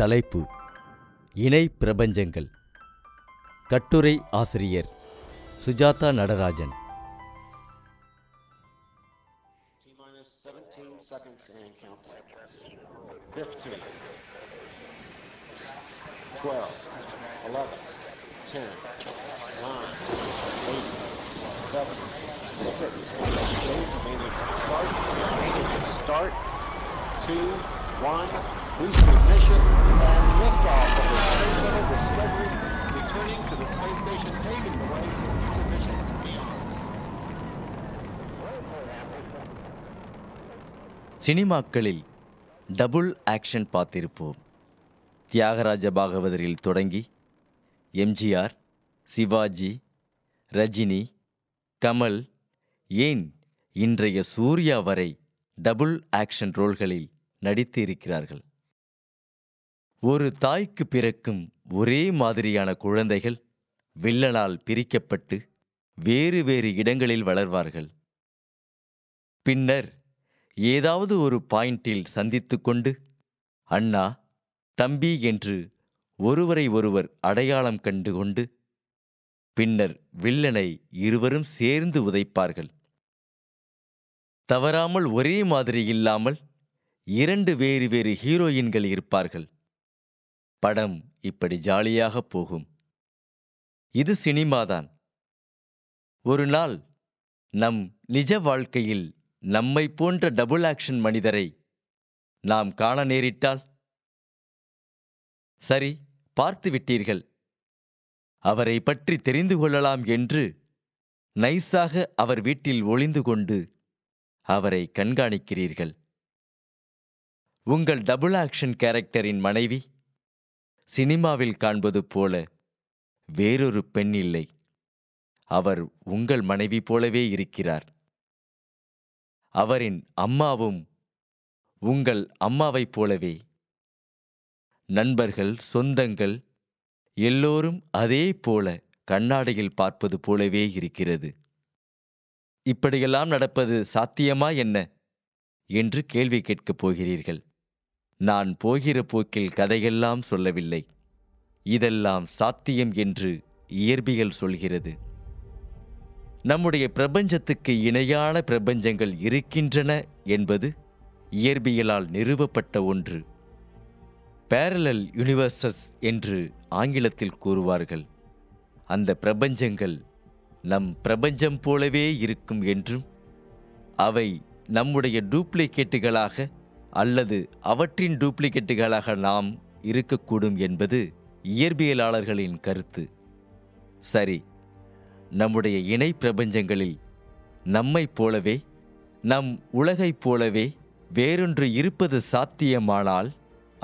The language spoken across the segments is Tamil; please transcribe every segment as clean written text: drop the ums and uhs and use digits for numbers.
தலைப்பு இணை பிரபஞ்சங்கள். கட்டுரை ஆசிரியர் சுஜாதா நடராஜன். சினிமாக்களில் டபுள் ஆக்ஷன் பார்த்திருப்போம். தியாகராஜ பாகவதரில் தொடங்கி எம்ஜிஆர், சிவாஜி, ரஜினி, கமல், ஏன் இன்றைய சூர்யா வரை டபுள் ஆக்ஷன் ரோல்களில் நடித்து இருக்கிறார்கள். ஒரு தாய்க்கு பிறக்கும் ஒரே மாதிரியான குழந்தைகள் வில்லனால் பிரிக்கப்பட்டு வேறு வேறு இடங்களில் வளர்வார்கள். பின்னர் ஏதாவது ஒரு பாயிண்டில் சந்தித்து கொண்டு அண்ணா, தம்பி என்று ஒருவரை ஒருவர் அடையாளம் கண்டு கொண்டு பின்னர் வில்லனை இருவரும் சேர்ந்து உதைப்பார்கள். தவறாமல் ஒரே மாதிரி இல்லாமல் இரண்டு வேறு வேறு ஹீரோயின்கள் இருப்பார்கள். படம் இப்படி ஜாலியாக போகும். இது சினிமாதான். ஒரு நாள் நம் நிஜ வாழ்க்கையில் நம்மை போன்ற டபுள் ஆக்ஷன் மனிதரை நாம் காண நேரிட்டால், சரி பார்த்துவிட்டீர்கள், அவரை பற்றி தெரிந்து கொள்ளலாம் என்று நைஸாக அவர் வீட்டில் ஒளிந்து கொண்டு அவரை கண்காணிக்கிறீர்கள். உங்கள் டபுள் ஆக்ஷன் கேரக்டரின் மனைவி சினிமாவில் காண்பது போல வேறொரு பெண் இல்லை, அவர் உங்கள் மனைவி போலவே இருக்கிறார். அவரின் அம்மாவும் உங்கள் அம்மாவைப் போலவே. நண்பர்கள், சொந்தங்கள் எல்லோரும் அதே போல கண்ணாடியில் பார்ப்பது போலவே இருக்கிறது. இப்படியெல்லாம் நடப்பது சாத்தியமா என்ன என்று கேள்வி கேட்கப் போகிறீர்கள். நான் போகிற போக்கில் கதையெல்லாம் சொல்லவில்லை. இதெல்லாம் சாத்தியம் என்று இயற்பியல் சொல்கிறது. நம்முடைய பிரபஞ்சத்துக்கு இணையான பிரபஞ்சங்கள் இருக்கின்றன என்பது இயற்பியலால் நிறுவப்பட்ட ஒன்று. பேரலல் யூனிவர்சஸ் என்று ஆங்கிலத்தில் கூறுவார்கள். அந்த பிரபஞ்சங்கள் நம் பிரபஞ்சம் போலவே இருக்கும் என்றும் அவை நம்முடைய டூப்ளிகேட்டுகளாக அல்லது அவற்றின் டூப்ளிகேட்டுகளாக நாம் இருக்கக்கூடும் என்பது இயற்பியலாளர்களின் கருத்து. சரி, நம்முடைய இணை பிரபஞ்சங்களில் நம்மைப் போலவே நம் உலகைப் போலவே வேறொன்று இருப்பது சாத்தியமானால்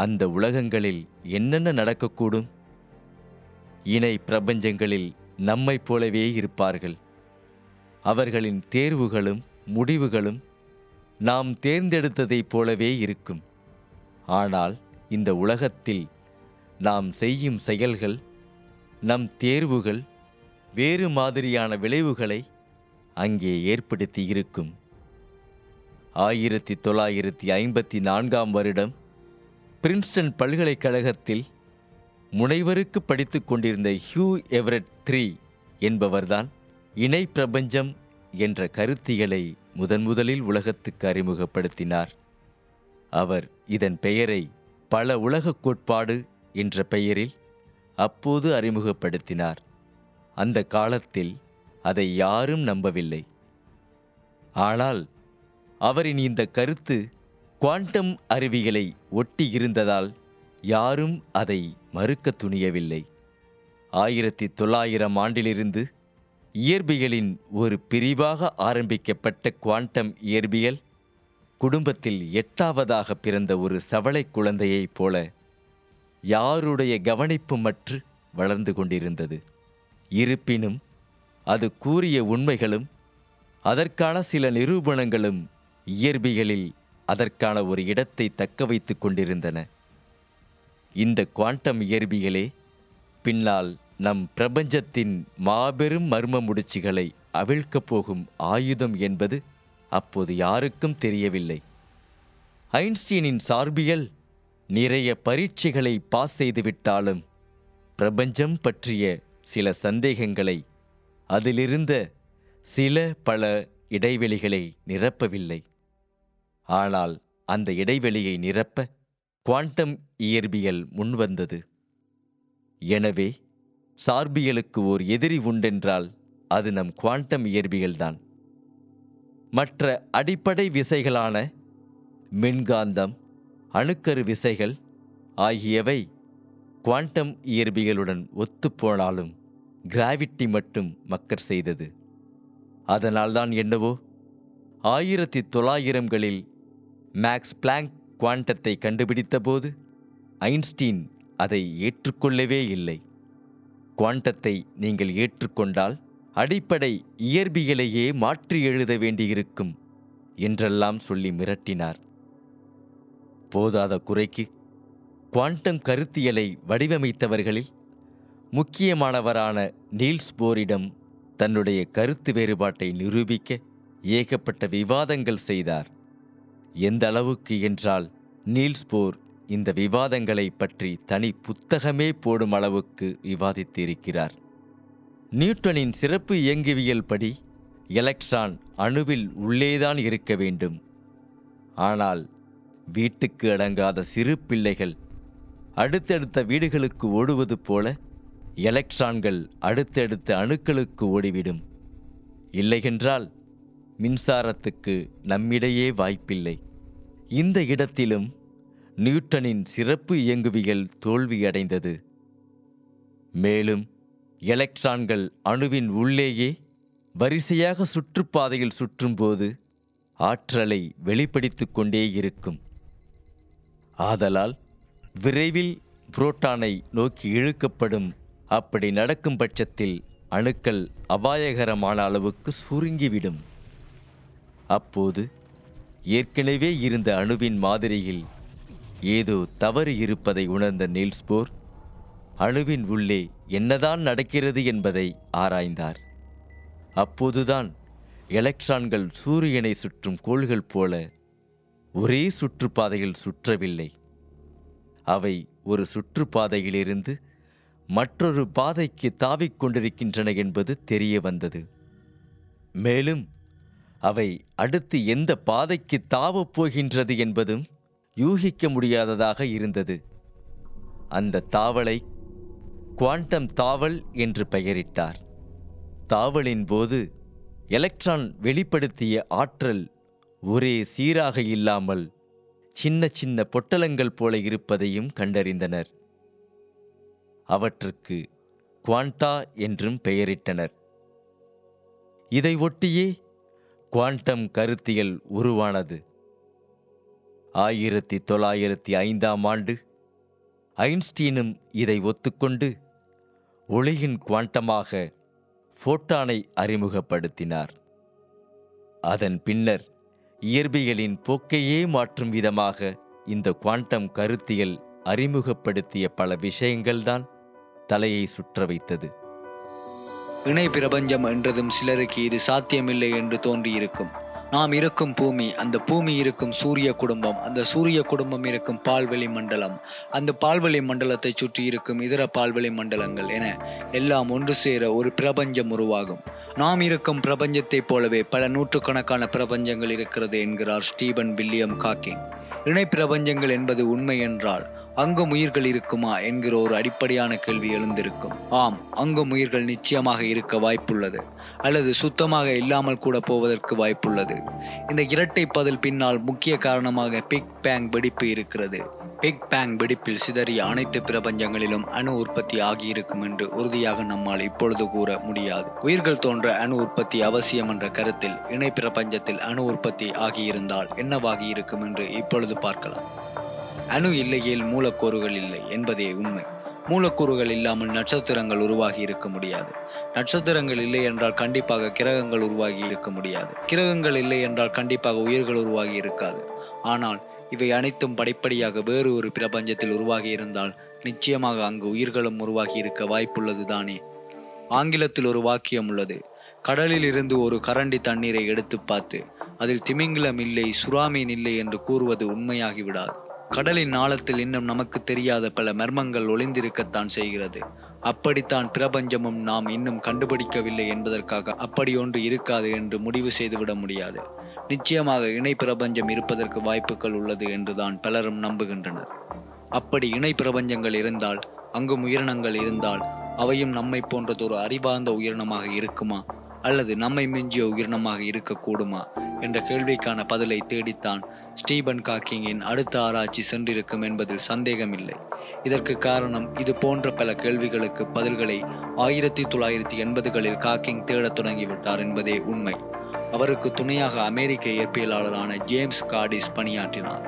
அந்த உலகங்களில் என்னென்ன நடக்கக்கூடும்? இணை பிரபஞ்சங்களில் நம்மைப் போலவே இருப்பார்கள். அவர்களின் தேர்வுகளும் முடிவுகளும் நாம் தேர்ந்தெடுத்ததைப் போலவே இருக்கும். ஆனால் இந்த உலகத்தில் நாம் செய்யும் செயல்கள், நம் தேர்வுகள் வேறு மாதிரியான விளைவுகளை அங்கே ஏற்படுத்தி இருக்கும். 1954 பிரின்ஸ்டன் பல்கலைக்கழகத்தில் முனைவருக்கு படித்து கொண்டிருந்த ஹியூ எவரெட் III என்பவர்தான் இணை பிரபஞ்சம் என்ற கருத்தியலை முதன்முதலில் உலகத்துக்கு அறிமுகப்படுத்தினார். அவர் இதன் பெயரை பல உலகக் கோட்பாடு என்ற பெயரில் அப்போது அறிமுகப்படுத்தினார். அந்த காலத்தில் அதை யாரும் நம்பவில்லை. ஆனால் அவரின் இந்த கருத்து குவாண்டம் அறிவியலை ஒட்டி இருந்ததால் யாரும் அதை மறுக்க துணியவில்லை. 1900 இயற்பியலின் ஒரு பிரிவாக ஆரம்பிக்கப்பட்ட குவாண்டம் இயற்பியல் குடும்பத்தில் 8ஆவதாக பிறந்த ஒரு சவளை குழந்தையைப் போல யாருடைய கவனிப்புமற்று வளர்ந்து கொண்டிருந்தது. இருப்பினும் அது கூறிய உண்மைகளும் அதற்கான சில நிரூபணங்களும் இயற்பியலில் அதற்கான ஒரு இடத்தை தக்க வைத்து கொண்டிருந்தன. இந்த குவாண்டம் இயற்பியலே பின்னால் நம் பிரபஞ்சத்தின் மாபெரும் மர்ம முடிச்சுகளை அவிழ்க்கப் போகும் ஆயுதம் என்பது அப்போது யாருக்கும் தெரியவில்லை. ஐன்ஸ்டீனின் சார்பியல் நிறைய பரீட்சைகளை பாஸ் செய்துவிட்டாலும் பிரபஞ்சம் பற்றிய சில சந்தேகங்களை, அதிலிருந்த சில பல இடைவெளிகளை நிரப்பவில்லை. ஆனால் அந்த இடைவெளியை நிரப்ப குவாண்டம் இயற்பியல் முன்வந்தது. எனவே சார்பியலுக்கு ஓர் எதிரி உண்டென்றால் அது நம் குவாண்டம் இயற்பியல்தான். மற்ற அடிப்படை விசைகளான மின்காந்தம், அணுக்கரு விசைகள் ஆகியவை குவாண்டம் இயற்பியலுடன் ஒத்துப்போனாலும் கிராவிட்டி மட்டும் மக்கர் செய்தது. அதனால்தான் என்னவோ 1900களில் மேக்ஸ் பிளாங்க் குவாண்டத்தை கண்டுபிடித்தபோது ஐன்ஸ்டீன் அதை ஏற்றுக்கொள்ளவே இல்லை. குவாண்டத்தை நீங்கள் ஏற்றுக்கொண்டால் அடிப்படை இயற்பியலையே மாற்றி எழுத வேண்டியிருக்கும் என்றெல்லாம் சொல்லி மிரட்டினார். போதாத குறைக்கு குவாண்டம் கருத்தியலை வடிவமைத்தவர்களில் முக்கியமானவரான நீல்ஸ் போரிடம் தன்னுடைய கருத்து வேறுபாட்டை நிரூபிக்க ஏகப்பட்ட விவாதங்கள் செய்தார். எந்த அளவுக்கு என்றால் நீல்ஸ் போர் இந்த விவாதங்களை பற்றி தனி புத்தகமே போடும் அளவுக்கு விவாதித்திருக்கிறார். நியூட்டனின் சிறப்பு இயங்குவியல் படி எலக்ட்ரான் அணுவில் உள்ளேதான் இருக்க வேண்டும். ஆனால் வீட்டுக்கு அடங்காத சிறு பிள்ளைகள் அடுத்தடுத்த வீடுகளுக்கு ஓடுவது போல எலக்ட்ரான்கள் அடுத்தடுத்த அணுக்களுக்கு ஓடிவிடும். இல்லையென்றால் மின்சாரத்துக்கு நம்மிடையே வாய்ப்பில்லை. இந்த இடத்திலும் நியூட்டனின் சிறப்பு இயங்குவியல் தோல்வியடைந்தது. மேலும் எலக்ட்ரான்கள் அணுவின் உள்ளேயே வரிசையாக சுற்றுப்பாதையில் சுற்றும்போது ஆற்றலை வெளிப்படுத்தி கொண்டே இருக்கும். ஆதலால் விரைவில் புரோட்டானை நோக்கி இழுக்கப்படும். அப்படி நடக்கும் பட்சத்தில் அணுக்கள் அபாயகரமான அளவுக்கு சுருங்கிவிடும். அப்போது ஏற்கனவே இருந்த அணுவின் மாதிரியில் ஏதோ தவறு இருப்பதை உணர்ந்த நீல்ஸ் போர் அணுவின் உள்ளே என்னதான் நடக்கிறது என்பதை ஆராய்ந்தார். அப்போதுதான் எலக்ட்ரான்கள் சூரியனை சுற்றும் கோள்கள் போல ஒரே சுற்றுப்பாதையில் சுற்றவில்லை. அவை ஒரு சுற்றுப்பாதையிலிருந்து மற்றொரு பாதைக்கு தாவிக்கொண்டிருக்கின்றன என்பது தெரிய வந்தது. மேலும் அவை அடுத்து எந்த பாதைக்கு தாவப் போகின்றது என்பதும் யூகிக்க முடியாததாக இருந்தது. அந்த தாவலை குவாண்டம் தாவல் என்று பெயரிட்டார். தாவலின் போது எலக்ட்ரான் வெளிப்படுத்திய ஆற்றல் ஒரே சீராக இல்லாமல் சின்ன சின்ன பொட்டலங்கள் போல இருப்பதையும் கண்டறிந்தனர். அவற்றுக்கு குவாண்டா என்றும் பெயரிட்டனர். இதை ஒட்டியே குவாண்டம் கருத்தியல் உருவானது. 1905ஆம் ஆண்டு ஐன்ஸ்டீனும் இதை ஒத்துக்கொண்டு ஒளியின் குவாண்டமாக ஃபோட்டானை அறிமுகப்படுத்தினார். அதன் பின்னர் இயற்பியலின் போக்கையே மாற்றும் விதமாக இந்த குவாண்டம் கருத்தியல் அறிமுகப்படுத்திய பல விஷயங்கள்தான் தலையை சுற்ற வைத்தது. இணை பிரபஞ்சம் என்றதும் சிலருக்கு இது சாத்தியமில்லை என்று தோன்றியிருக்கும். நாம் இருக்கும் பூமி, அந்த பூமி இருக்கும் சூரிய குடும்பம், அந்த சூரிய குடும்பம் இருக்கும் பால்வெளி மண்டலம், அந்த பால்வெளி மண்டலத்தை சுற்றி இருக்கும் இதர பால்வெளி மண்டலங்கள் என எல்லாம் ஒன்று சேர ஒரு பிரபஞ்சம் உருவாகும். நாம் இருக்கும் பிரபஞ்சத்தை போலவே பல நூற்றுக்கணக்கான பிரபஞ்சங்கள் இருக்கிறது என்கிறார் ஸ்டீபன் வில்லியம் ஹாக்கிங். இணை பிரபஞ்சங்கள் என்பது உண்மை என்றால் அங்கும் உயிர்கள் இருக்குமா என்கிற ஒரு அடிப்படையான கேள்வி எழுந்திருக்கும். ஆம், அங்கும் உயிர்கள் நிச்சயமாக இருக்க வாய்ப்புள்ளது, அல்லது சுத்தமாக இல்லாமல் கூட போவதற்கு வாய்ப்புள்ளது. இந்த இரட்டை பதில் பின்னால் முக்கிய காரணமாக பிக் பேங் வெடிப்பு இருக்கிறது. பிக் பேங் வெடிப்பில் சிதறிய அனைத்து பிரபஞ்சங்களிலும் அணு உற்பத்தி ஆகியிருக்கும் என்று உறுதியாக நம்மால் இப்பொழுது கூற முடியாது. உயிர்கள் தோன்ற அணு உற்பத்தி அவசியம் என்ற கருத்தில் இணை பிரபஞ்சத்தில் அணு உற்பத்தி ஆகியிருந்தால் என்னவாகி இருக்கும் என்று இப்பொழுது பார்க்கலாம். அணு இல்லையேல் மூலக்கூறுகள் இல்லை என்பதே உண்மை. மூலக்கூறுகள் இல்லாமல் நட்சத்திரங்கள் உருவாகி இருக்க முடியாது. நட்சத்திரங்கள் இல்லை என்றால் கண்டிப்பாக கிரகங்கள் உருவாகி இருக்க முடியாது. கிரகங்கள் இல்லை என்றால் கண்டிப்பாக உயிர்கள் உருவாகி இருக்காது. ஆனால் இவை அனைத்தும் படிப்படியாக வேறு ஒரு பிரபஞ்சத்தில் உருவாகி இருந்தால் நிச்சயமாக அங்கு உயிர்களும் உருவாகி இருக்க வாய்ப்புள்ளது தானே. ஆங்கிலத்தில் ஒரு வாக்கியம் உள்ளது, கடலில் இருந்து ஒரு கரண்டி தண்ணீரை எடுத்து பார்த்து அதில் திமிங்கிலம் இல்லை, சுறாமீன் இல்லை என்று கூறுவது உண்மையாகிவிடாது. கடலின் ஆழத்தில் இன்னும் நமக்கு தெரியாத பல மர்மங்கள் ஒளிந்திருக்கத்தான் செய்கிறது. அப்படித்தான் பிரபஞ்சமும் நாம் இன்னும் கண்டுபிடிக்கவில்லை என்பதற்காக அப்படியொன்று இருக்காது என்று முடிவு செய்துவிட முடியாது. நிச்சயமாக இணை பிரபஞ்சம் இருப்பதற்கு வாய்ப்புகள் உள்ளது என்றுதான் பலரும் நம்புகின்றனர். அப்படி இணை பிரபஞ்சங்கள் இருந்தால், அங்கும் உயிரினங்கள் இருந்தால், அவையும் நம்மை போன்றதொரு அறிவார்ந்த உயிரினமாக இருக்குமா அல்லது நம்மை மிஞ்சிய உயிரினமாக இருக்கக்கூடுமா என்ற கேள்விக்கான பதிலை தேடித்தான் ஸ்டீபன் ஹாக்கிங்கின் அடுத்த ஆராய்ச்சி சென்றிருக்கும் என்பதில் சந்தேகமில்லை. இதற்கு காரணம், இது போன்ற பல கேள்விகளுக்கு பதில்களை 1980களில் ஹாக்கிங் தேடத் தொடங்கிவிட்டார் என்பதே உண்மை. அவருக்கு துணையாக அமெரிக்க இயற்பியலாளரான ஜேம்ஸ் கார்டிஸ் பணியாற்றினார்.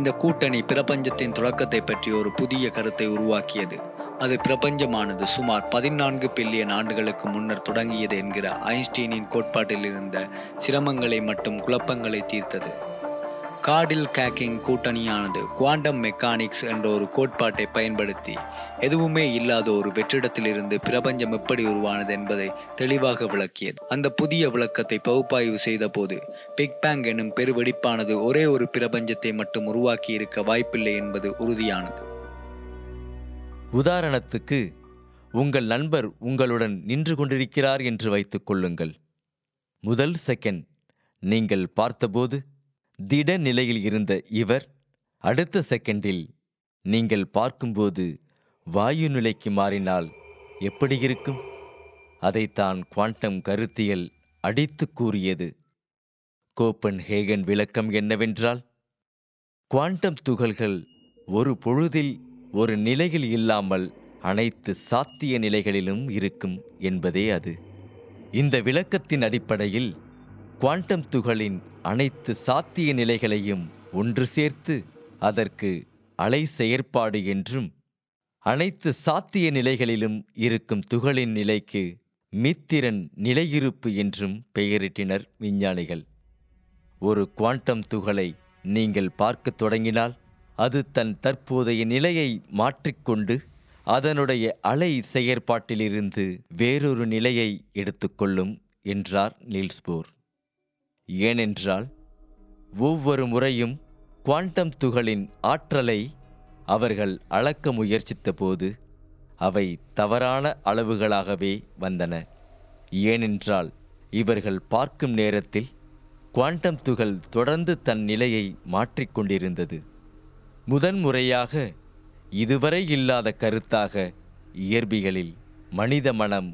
இந்த கூட்டணி பிரபஞ்சத்தின் தொடக்கத்தை பற்றி ஒரு புதிய கருத்தை உருவாக்கியது. அது பிரபஞ்சமானது சுமார் 14 பில்லியன் ஆண்டுகளுக்கு முன்னர் தொடங்கியது என்கிற ஐன்ஸ்டீனின் கோட்பாட்டில் இருந்த சிரமங்களை மற்றும் குழப்பங்களை தீர்த்தது. கார்டில் ஹாக்கிங் கூட்டணியானது குவாண்டம் மெக்கானிக்ஸ் என்ற ஒரு கோட்பாட்டை பயன்படுத்தி எதுவுமே இல்லாத ஒரு வெற்றிடத்திலிருந்து பிரபஞ்சம் எப்படி உருவானது என்பதை தெளிவாக விளக்கியது. அந்த புதிய விளக்கத்தை பகுப்பாய்வு செய்த போது பிக் பேங் எனும் பெருவெடிப்பானது ஒரே ஒரு பிரபஞ்சத்தை மட்டும் உருவாக்கி இருக்க வாய்ப்பில்லை என்பது உறுதியானது. உதாரணத்துக்கு, உங்கள் நண்பர் உங்களுடன் நின்று கொண்டிருக்கிறார் என்று வைத்துக் கொள்ளுங்கள். முதல் செகண்ட் நீங்கள் பார்த்தபோது திட நிலையில் இருந்த இவர் அடுத்த செகண்டில் நீங்கள் பார்க்கும்போது வாயு நிலைக்கு மாறினால் எப்படி இருக்கும்? அதைத்தான் குவாண்டம் கருத்தியல் அடித்து கூறியது. கோப்பன்ஹேகன் விளக்கம் என்னவென்றால், குவாண்டம் துகள்கள் ஒரு பொழுதில் ஒரு நிலையில் இல்லாமல் அனைத்து சாத்திய நிலைகளிலும் இருக்கும் என்பதே அது. இந்த விளக்கத்தின் அடிப்படையில் குவாண்டம் துகளின் அனைத்து சாத்திய நிலைகளையும் ஒன்று சேர்த்து அதற்கு அலை செயற்பாடு என்றும், அனைத்து சாத்திய நிலைகளிலும் இருக்கும் துகளின் நிலைக்கு மீத்திரன் நிலையிருப்பு என்றும் பெயரிட்டினர் விஞ்ஞானிகள். ஒரு குவாண்டம் துகளை நீங்கள் பார்க்கத் தொடங்கினால் அது தன் தற்போதைய நிலையை மாற்றிக்கொண்டு அதனுடைய அலை செயற்பாட்டிலிருந்து வேறொரு நிலையை எடுத்துக்கொள்ளும் என்றார் நீல்ஸ் போர். ஏனென்றால், ஒவ்வொரு முறையும் குவாண்டம் துகளின் ஆற்றலை அவர்கள் அளக்க முயற்சித்த போது அவை தவறான அளவுகளாகவே வந்தன. ஏனென்றால், இவர்கள் பார்க்கும் நேரத்தில் குவாண்டம் துகள் தொடர்ந்து தன் நிலையை மாற்றிக்கொண்டிருந்தது. முதன்முறையாக இதுவரை இல்லாத கருத்தாக இயற்பியலில் மனித மனம்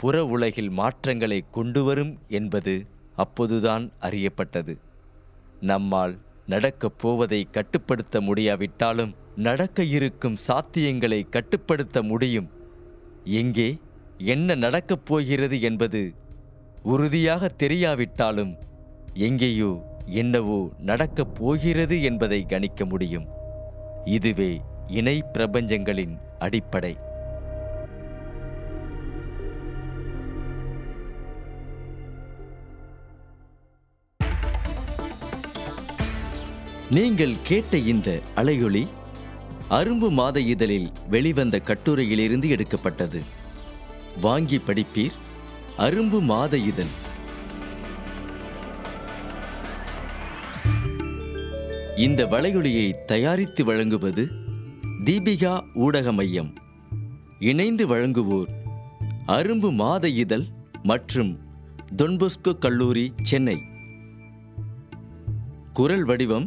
புற உலகில் மாற்றங்களை கொண்டு வரும் என்பது அப்போதுதான் அறியப்பட்டது. நம்மால் நடக்கப் போவதை கட்டுப்படுத்த முடியாவிட்டாலும் நடக்க இருக்கும் சாத்தியங்களை கட்டுப்படுத்த முடியும். எங்கே என்ன நடக்கப் போகிறது என்பது உறுதியாக தெரியாவிட்டாலும் எங்கேயோ என்னவோ நடக்கப் போகிறது என்பதை கணிக்க முடியும். இதுவே இணை பிரபஞ்சங்களின் அடிப்படை. நீங்கள் கேட்ட இந்த அலையொளி அரும்பு மாத இதழில் வெளிவந்த கட்டுரையிலிருந்து எடுக்கப்பட்டது. வாங்கி படிப்பீர். அரும்பு மாத இதழ். இந்த வலையொலியை தயாரித்து வழங்குவது தீபிகா ஊடக மையம். இணைந்து வழங்குவோர் அரும்பு மாத இதழ் மற்றும் தொன்பொஸ்கோ கல்லூரி, சென்னை. குரல் வடிவம்